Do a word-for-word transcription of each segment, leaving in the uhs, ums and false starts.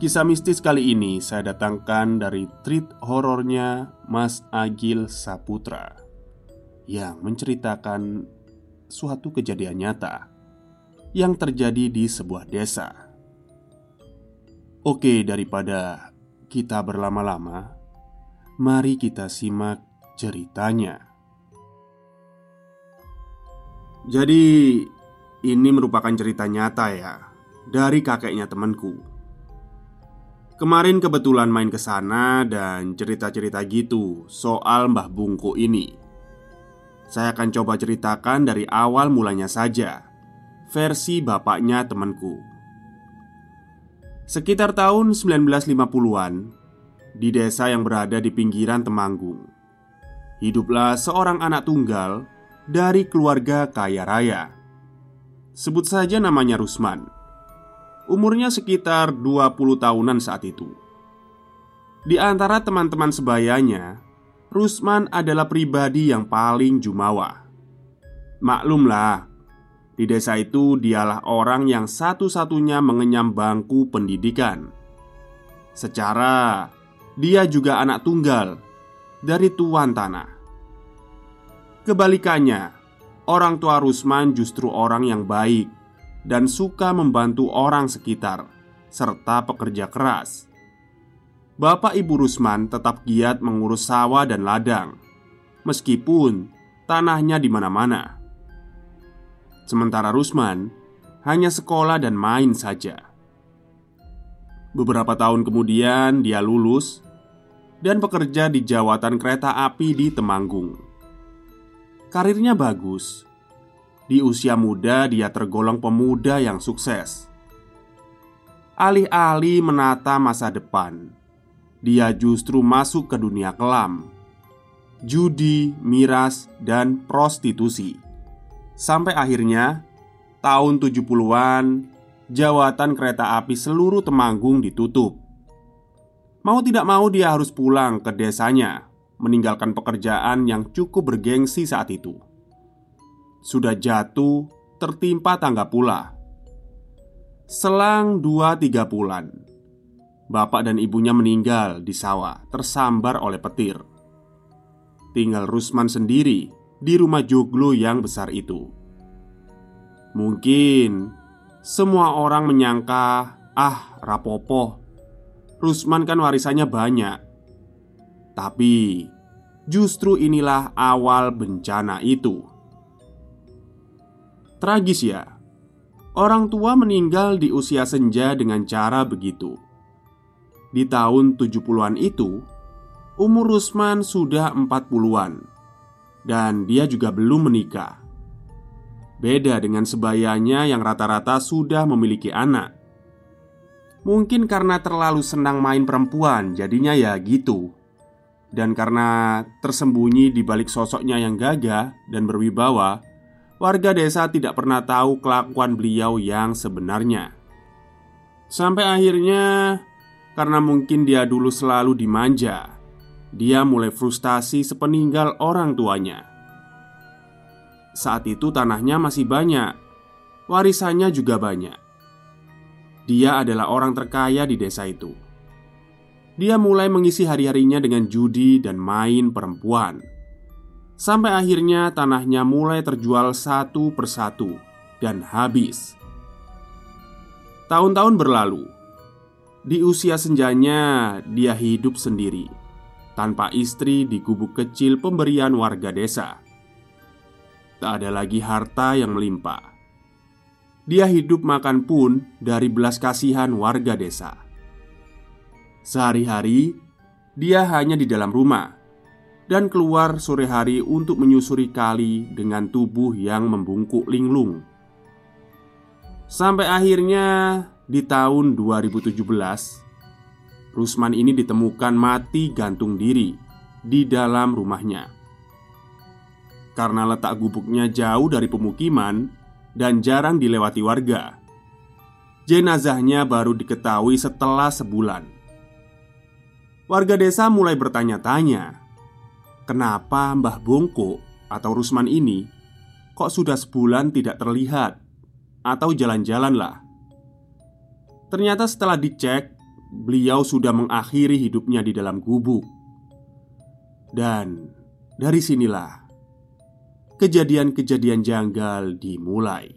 Kisah mistis kali ini saya datangkan dari treat horornya Mas Agil Saputra yang menceritakan suatu kejadian nyata yang terjadi di sebuah desa. Oke, daripada kita berlama-lama, mari kita simak ceritanya. Jadi ini merupakan cerita nyata ya, dari kakeknya temanku. Kemarin kebetulan main ke sana dan cerita-cerita gitu soal Mbah Bungko ini. Saya akan coba ceritakan dari awal mulanya saja, versi bapaknya temanku. Sekitar tahun sembilan belas lima puluhan, di desa yang berada di pinggiran Temanggung, hiduplah seorang anak tunggal dari keluarga kaya raya. Sebut saja namanya Rusman. Umurnya sekitar dua puluh tahunan saat itu. Di antara teman-teman sebayanya, Rusman adalah pribadi yang paling jumawa. Maklumlah, di desa itu dialah orang yang satu-satunya mengenyam bangku pendidikan. Secara, dia juga anak tunggal dari tuan tanah. Kebalikannya, orang tua Rusman justru orang yang baik dan suka membantu orang sekitar serta pekerja keras. Bapak ibu Rusman tetap giat mengurus sawah dan ladang, meskipun tanahnya di mana-mana. Sementara Rusman hanya sekolah dan main saja. Beberapa tahun kemudian dia lulus dan bekerja di jawatan kereta api di Temanggung. Karirnya bagus. Di usia muda dia tergolong pemuda yang sukses. Alih-alih menata masa depan, dia justru masuk ke dunia kelam, judi, miras, dan prostitusi. Sampai akhirnya tahun tujuh puluhan, jawatan kereta api seluruh Temanggung ditutup. Mau tidak mau dia harus pulang ke desanya, meninggalkan pekerjaan yang cukup bergengsi saat itu. Sudah jatuh, tertimpa tangga pula. Selang dua tiga bulan, bapak dan ibunya meninggal di sawah, tersambar oleh petir. Tinggal Rusman sendiri di rumah joglo yang besar itu. Mungkin semua orang menyangka, ah, rapopo, Rusman kan warisannya banyak. Tapi justru inilah awal bencana itu. Tragis ya, orang tua meninggal di usia senja dengan cara begitu. Di tahun tujuh puluhan itu, umur Rusman sudah empat puluhan, dan dia juga belum menikah. Beda dengan sebayanya yang rata-rata sudah memiliki anak. Mungkin karena terlalu senang main perempuan, jadinya ya gitu. Dan karena tersembunyi di balik sosoknya yang gagah dan berwibawa, warga desa tidak pernah tahu kelakuan beliau yang sebenarnya. Sampai akhirnya, karena mungkin dia dulu selalu dimanja, dia mulai frustasi sepeninggal orang tuanya. Saat itu tanahnya masih banyak, warisannya juga banyak. Dia adalah orang terkaya di desa itu. Dia mulai mengisi hari-harinya dengan judi dan main perempuan. Sampai akhirnya tanahnya mulai terjual satu persatu dan habis. Tahun-tahun berlalu. Di usia senjanya dia hidup sendiri, tanpa istri di gubuk kecil pemberian warga desa. Tak ada lagi harta yang melimpah. Dia hidup makan pun dari belas kasihan warga desa. Sehari-hari dia hanya di dalam rumah dan keluar sore hari untuk menyusuri kali dengan tubuh yang membungkuk linglung. Sampai akhirnya di tahun dua ribu tujuh belas, Rusman ini ditemukan mati gantung diri di dalam rumahnya. Karena letak gubuknya jauh dari pemukiman dan jarang dilewati warga, jenazahnya baru diketahui setelah sebulan. Warga desa mulai bertanya-tanya, kenapa Mbah Bongko atau Rusman ini kok sudah sebulan tidak terlihat atau jalan-jalan lah. Ternyata setelah dicek, beliau sudah mengakhiri hidupnya di dalam gubuk. Dan dari sinilah kejadian-kejadian janggal dimulai.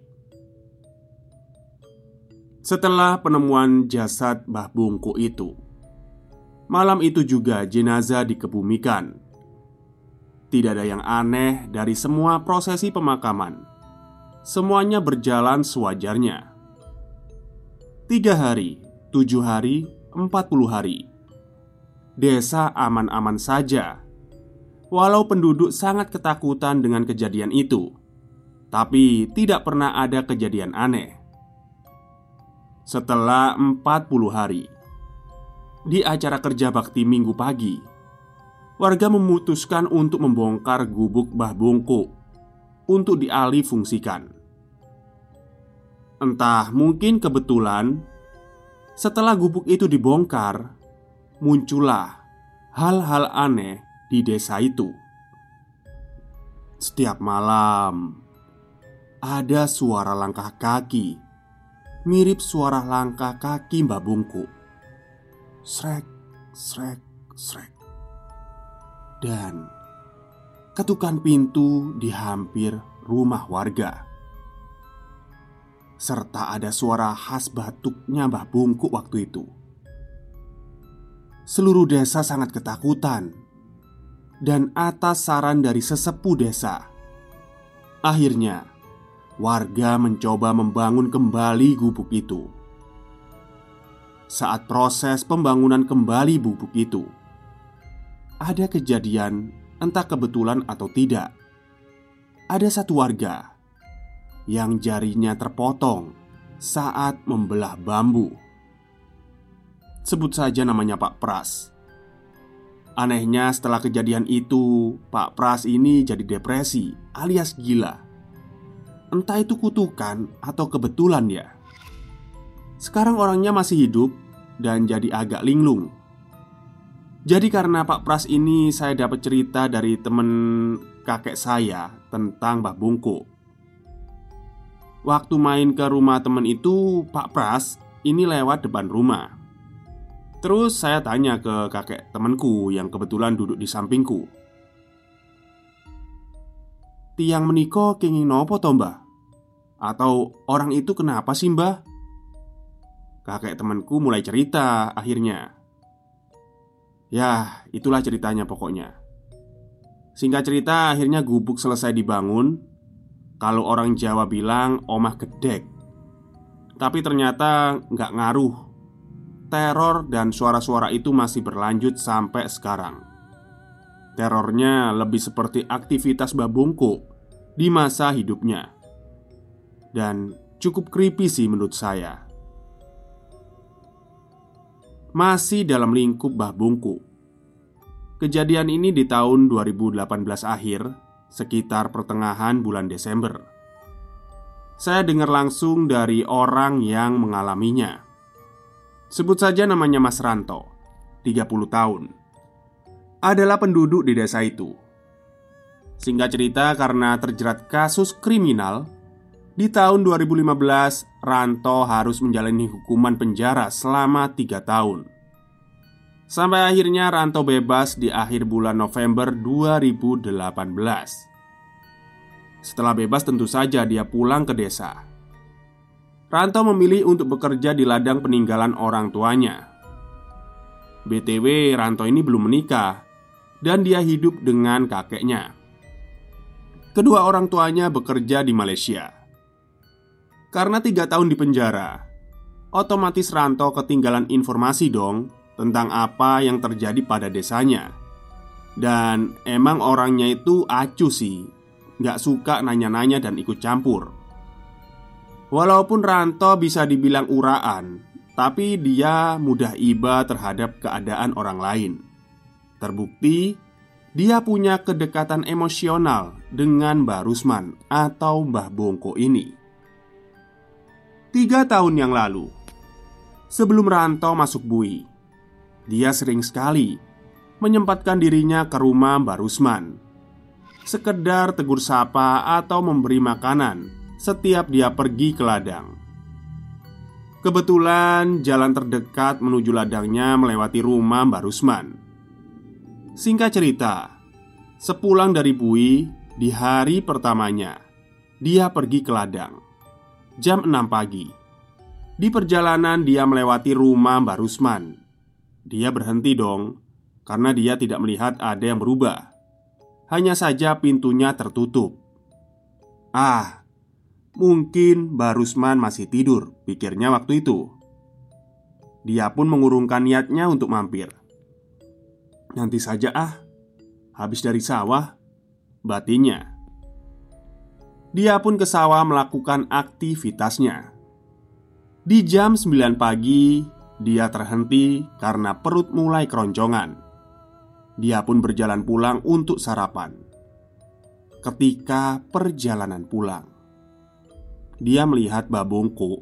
Setelah penemuan jasad Mbah Bongko itu, malam itu juga jenazah dikebumikan. Tidak ada yang aneh dari semua prosesi pemakaman. Semuanya berjalan sewajarnya. Tiga hari, tujuh hari, empat puluh hari. Desa aman-aman saja. Walau penduduk sangat ketakutan dengan kejadian itu, tapi tidak pernah ada kejadian aneh. Setelah empat puluh hari, di acara kerja bakti minggu pagi, warga memutuskan untuk membongkar gubuk Mbah Bongko untuk dialih fungsikan. Entah mungkin kebetulan, setelah gubuk itu dibongkar, muncullah hal-hal aneh di desa itu. Setiap malam ada suara langkah kaki, mirip suara langkah kaki Mbah Bongko. Srek, srek, srek. Dan ketukan pintu di hampir rumah warga. Serta ada suara khas batuknya Mbah Bongko waktu itu. Seluruh desa sangat ketakutan. Dan atas saran dari sesepuh desa, akhirnya warga mencoba membangun kembali gubuk itu. Saat proses pembangunan kembali gubuk itu, ada kejadian, entah kebetulan atau tidak, ada satu warga yang jarinya terpotong saat membelah bambu. Sebut saja namanya Pak Pras. Anehnya setelah kejadian itu, Pak Pras ini jadi depresi alias gila. Entah itu kutukan atau kebetulan ya. Sekarang orangnya masih hidup dan jadi agak linglung. Jadi karena Pak Pras ini, saya dapat cerita dari temen kakek saya tentang Mbah Bongko. Waktu main ke rumah temen itu, Pak Pras ini lewat depan rumah. Terus saya tanya ke kakek temanku yang kebetulan duduk di sampingku, "Tiang meniko kenging nopo to mbah? Atau orang itu kenapa sih mbah?" Kakek temanku mulai cerita akhirnya. Yah, itulah ceritanya pokoknya. Singkat cerita, akhirnya gubuk selesai dibangun. Kalau orang Jawa bilang omah gedek, tapi ternyata nggak ngaruh. Teror dan suara-suara itu masih berlanjut sampai sekarang. Terornya lebih seperti aktivitas Mbah Bongko di masa hidupnya. Dan cukup creepy sih menurut saya. Masih dalam lingkup Mbah Bongko. Kejadian ini di tahun dua ribu delapan belas akhir, sekitar pertengahan bulan Desember. Saya dengar langsung dari orang yang mengalaminya. Sebut saja namanya Mas Ranto, tiga puluh tahun. Adalah penduduk di desa itu. Singkat cerita, karena terjerat kasus kriminal, di tahun dua ribu lima belas Ranto harus menjalani hukuman penjara selama tiga tahun. Sampai akhirnya Ranto bebas di akhir bulan November dua ribu delapan belas. Setelah bebas tentu saja dia pulang ke desa. Ranto memilih untuk bekerja di ladang peninggalan orang tuanya. B T W Ranto ini belum menikah dan dia hidup dengan kakeknya. Kedua orang tuanya bekerja di Malaysia. Karena tiga tahun di penjara, otomatis Ranto ketinggalan informasi dong tentang apa yang terjadi pada desanya. Dan emang orangnya itu acuh sih, gak suka nanya-nanya dan ikut campur. Walaupun Ranto bisa dibilang uraan, tapi dia mudah iba terhadap keadaan orang lain. Terbukti, dia punya kedekatan emosional dengan Mbah Rusman atau Mbah Bongko ini. Tiga tahun yang lalu, sebelum rantau masuk B U I, dia sering sekali menyempatkan dirinya ke rumah Mbah Rusman, sekedar tegur sapa atau memberi makanan setiap dia pergi ke ladang. Kebetulan jalan terdekat menuju ladangnya melewati rumah Mbah Rusman. Singkat cerita, sepulang dari B U I di hari pertamanya, dia pergi ke ladang jam enam pagi. Di perjalanan dia melewati rumah Mbah Rusman. Dia berhenti dong, karena dia tidak melihat ada yang berubah. Hanya saja pintunya tertutup. Ah, mungkin Mbah Rusman masih tidur, pikirnya waktu itu. Dia pun mengurungkan niatnya untuk mampir. Nanti saja ah, habis dari sawah, batinnya. Dia pun ke sawah melakukan aktivitasnya. Di jam sembilan pagi, dia terhenti karena perut mulai keroncongan. Dia pun berjalan pulang untuk sarapan. Ketika perjalanan pulang, dia melihat Mbah Bongko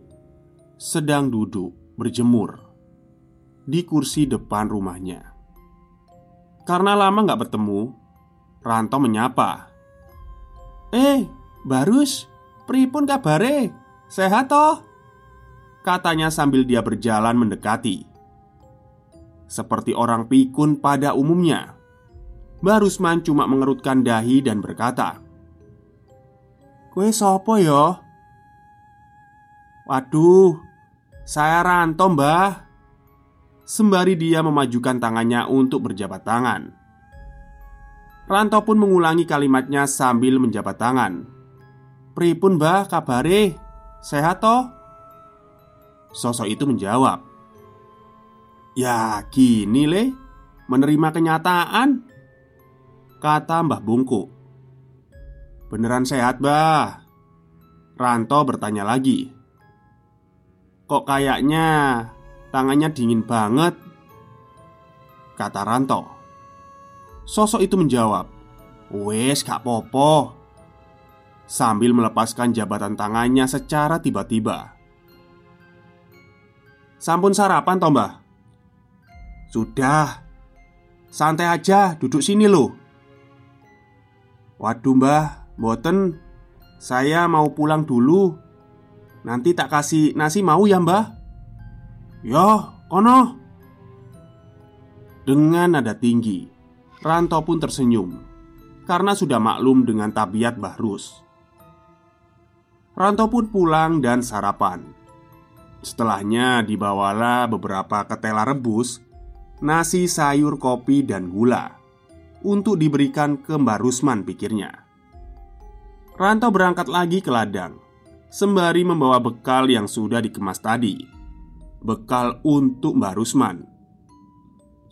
sedang duduk berjemur di kursi depan rumahnya. Karena lama gak bertemu, Ranto menyapa, "Eh, Mbah Rus, pripun kabare? Sehat toh?" katanya sambil dia berjalan mendekati. Seperti orang pikun pada umumnya, Mbah Rusman cuma mengerutkan dahi dan berkata, "Kowe sapa yo?" "Waduh, saya Ranto, Mbah," sembari dia memajukan tangannya untuk berjabat tangan. Ranto pun mengulangi kalimatnya sambil menjabat tangan. "Pripun Mbah kabare? Sehat toh?" Sosok itu menjawab, "Ya gini le, menerima kenyataan," kata Mbah Bongko. "Beneran sehat Mbah?" Ranto bertanya lagi. "Kok kayaknya tangannya dingin banget," kata Ranto. Sosok itu menjawab, "Wes gak popo," sambil melepaskan jabatan tangannya secara tiba-tiba. "Sampun sarapan toh Mbah?" "Sudah. Santai aja, duduk sini loh." "Waduh Mbah, mboten. Saya mau pulang dulu. Nanti tak kasih nasi mau ya Mbah?" "Yo, kono." Dengan nada tinggi, Ranto pun tersenyum karena sudah maklum dengan tabiat Mbah Rus. Ranto pun pulang dan sarapan. Setelahnya dibawalah beberapa ketela rebus, nasi, sayur, kopi, dan gula untuk diberikan ke Mbah Rusman, pikirnya. Ranto berangkat lagi ke ladang sembari membawa bekal yang sudah dikemas tadi, bekal untuk Mbah Rusman.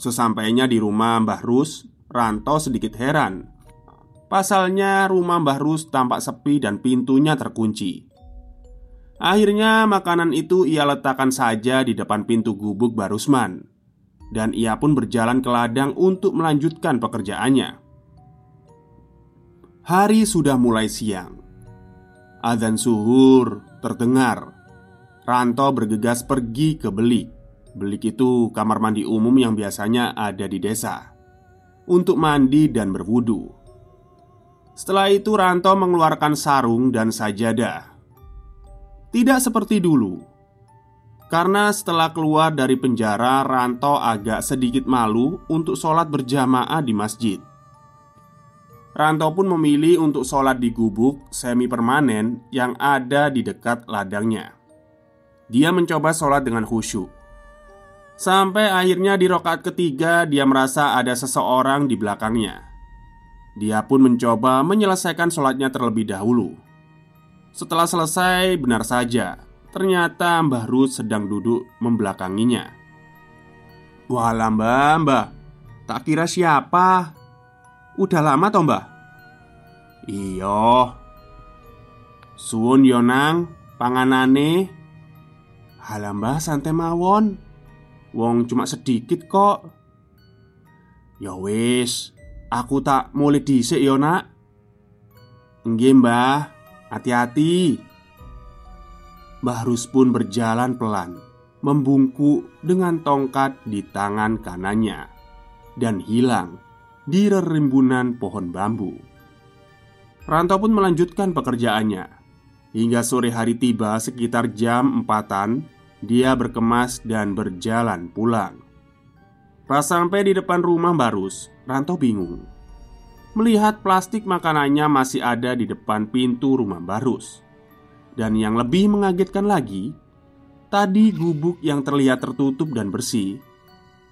Sesampainya di rumah Mbah Rus, Ranto sedikit heran. Pasalnya rumah Mbah Rus tampak sepi dan pintunya terkunci. Akhirnya makanan itu ia letakkan saja di depan pintu gubuk Mbah Rusman, dan ia pun berjalan ke ladang untuk melanjutkan pekerjaannya. Hari sudah mulai siang. Azan zuhur terdengar. Ranto bergegas pergi ke belik. Belik itu kamar mandi umum yang biasanya ada di desa, untuk mandi dan berwudu. Setelah itu Ranto mengeluarkan sarung dan sajadah. Tidak seperti dulu, karena setelah keluar dari penjara, Ranto agak sedikit malu untuk sholat berjamaah di masjid. Ranto pun memilih untuk sholat di gubuk semi permanen yang ada di dekat ladangnya. Dia mencoba sholat dengan khusyuk. Sampai akhirnya di rokaat ketiga dia merasa ada seseorang di belakangnya. Dia pun mencoba menyelesaikan sholatnya terlebih dahulu. Setelah selesai, benar saja, ternyata Mbah Rus sedang duduk membelakanginya. "Walah Mbah, Mbah, tak kira siapa. Udah lama toh Mbah?" "Iyo. Suwun yonang, panganane." "Halah Mbah, santai mawon. Wong cuma sedikit kok." "Ya wis, Aku tak mulih dhisik ya, Nak. Nggih, Mbah. Hati-hati. Mbah Rus pun berjalan pelan, membungkuk dengan tongkat di tangan kanannya dan hilang di rerimbunan pohon bambu. Rantau pun melanjutkan pekerjaannya. Hingga sore hari tiba sekitar jam empatan, dia berkemas dan berjalan pulang. Pas sampai di depan rumah Mbah Rus, Rantau bingung melihat plastik makanannya masih ada di depan pintu rumah Mbah Rus. Dan yang lebih mengagetkan lagi, tadi gubuk yang terlihat tertutup dan bersih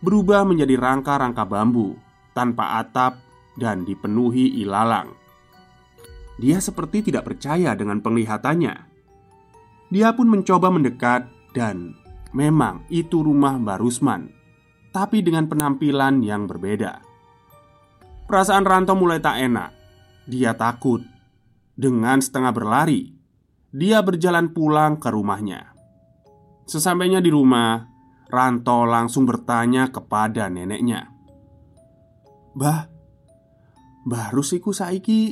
berubah menjadi rangka-rangka bambu tanpa atap dan dipenuhi ilalang. Dia seperti tidak percaya dengan penglihatannya. Dia pun mencoba mendekat dan memang itu rumah Mbah Rusman, tapi dengan penampilan yang berbeda. Perasaan Rantau mulai tak enak. Dia takut. Dengan setengah berlari, dia berjalan pulang ke rumahnya. Sesampainya di rumah, Rantau langsung bertanya kepada neneknya, "Bah, Mbah Rus iku saiki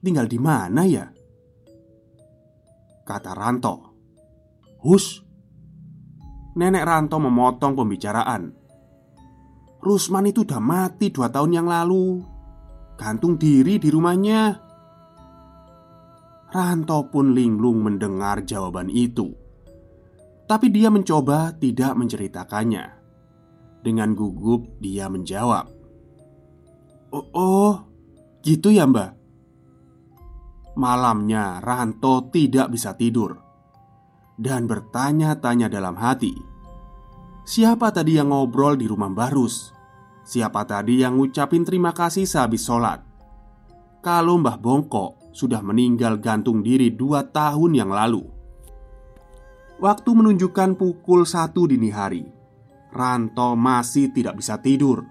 tinggal di mana ya?" Kata Rantau. "Hus." Nenek Rantau memotong pembicaraan. "Rusman itu udah mati dua tahun yang lalu. Gantung diri di rumahnya." Rantau pun linglung mendengar jawaban itu, tapi dia mencoba tidak menceritakannya. Dengan gugup dia menjawab, "Oh, oh gitu ya, Mbak." Malamnya Rantau tidak bisa tidur dan bertanya-tanya dalam hati, siapa tadi yang ngobrol di rumah Mbah Rus? Siapa tadi yang ngucapin terima kasih sehabis sholat? Kalau Mbah Bongkok sudah meninggal gantung diri dua tahun yang lalu. Waktu menunjukkan pukul satu dini hari. Rantau masih tidak bisa tidur.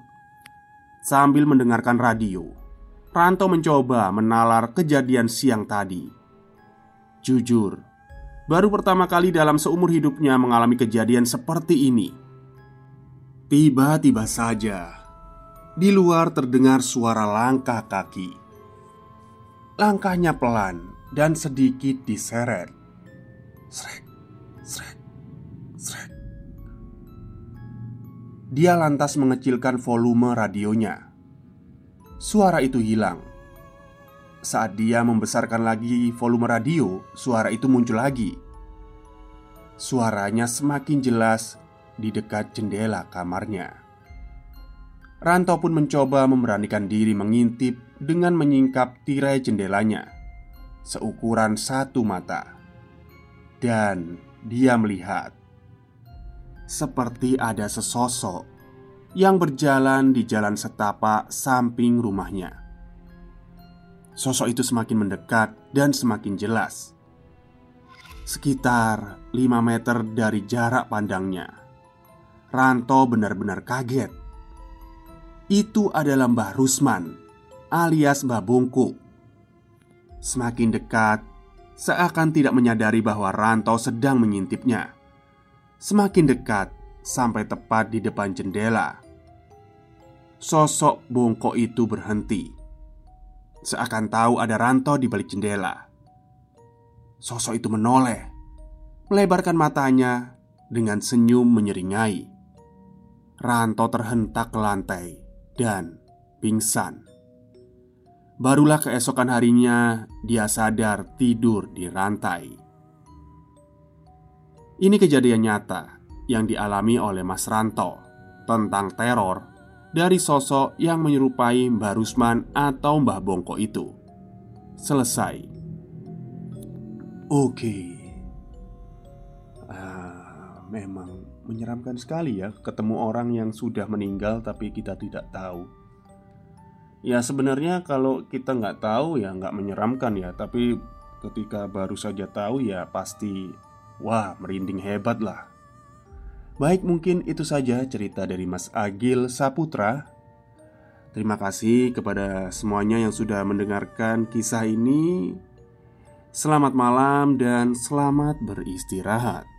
Sambil mendengarkan radio, Rantau mencoba menalar kejadian siang tadi. Jujur, baru pertama kali dalam seumur hidupnya mengalami kejadian seperti ini. Tiba-tiba saja, di luar terdengar suara langkah kaki. Langkahnya pelan dan sedikit diseret. Srek, srek, srek. Dia lantas mengecilkan volume radionya. Suara itu hilang. Saat dia membesarkan lagi volume radio, suara itu muncul lagi. Suaranya semakin jelas di dekat jendela kamarnya. Rantau pun mencoba memberanikan diri mengintip dengan menyingkap tirai jendelanya, seukuran satu mata. Dan dia melihat seperti ada sesosok yang berjalan di jalan setapak samping rumahnya. Sosok itu semakin mendekat dan semakin jelas. Sekitar lima meter dari jarak pandangnya, Rantau benar-benar kaget. Itu adalah Mbah Rusman alias Mbah Bongkok. Semakin dekat, seakan tidak menyadari bahwa Rantau sedang mengintipnya. Semakin dekat sampai tepat di depan jendela. Sosok Bongkok itu berhenti, seakan tahu ada Rantau di balik jendela. Sosok itu menoleh, melebarkan matanya dengan senyum menyeringai. Rantau terhentak ke lantai dan pingsan. Barulah keesokan harinya dia sadar tidur di rantai. Ini kejadian nyata yang dialami oleh Mas Rantau tentang teror dari sosok yang menyerupai Mbah Rusman atau Mbah Bongkok itu. Selesai. Oke. Ah, memang menyeramkan sekali ya, ketemu orang yang sudah meninggal tapi kita tidak tahu. Ya sebenarnya kalau kita nggak tahu ya nggak menyeramkan ya, tapi ketika baru saja tahu ya pasti wah merinding hebat lah. Baik, mungkin itu saja cerita dari Mas Agil Saputra. Terima kasih kepada semuanya yang sudah mendengarkan kisah ini. Selamat malam dan selamat beristirahat.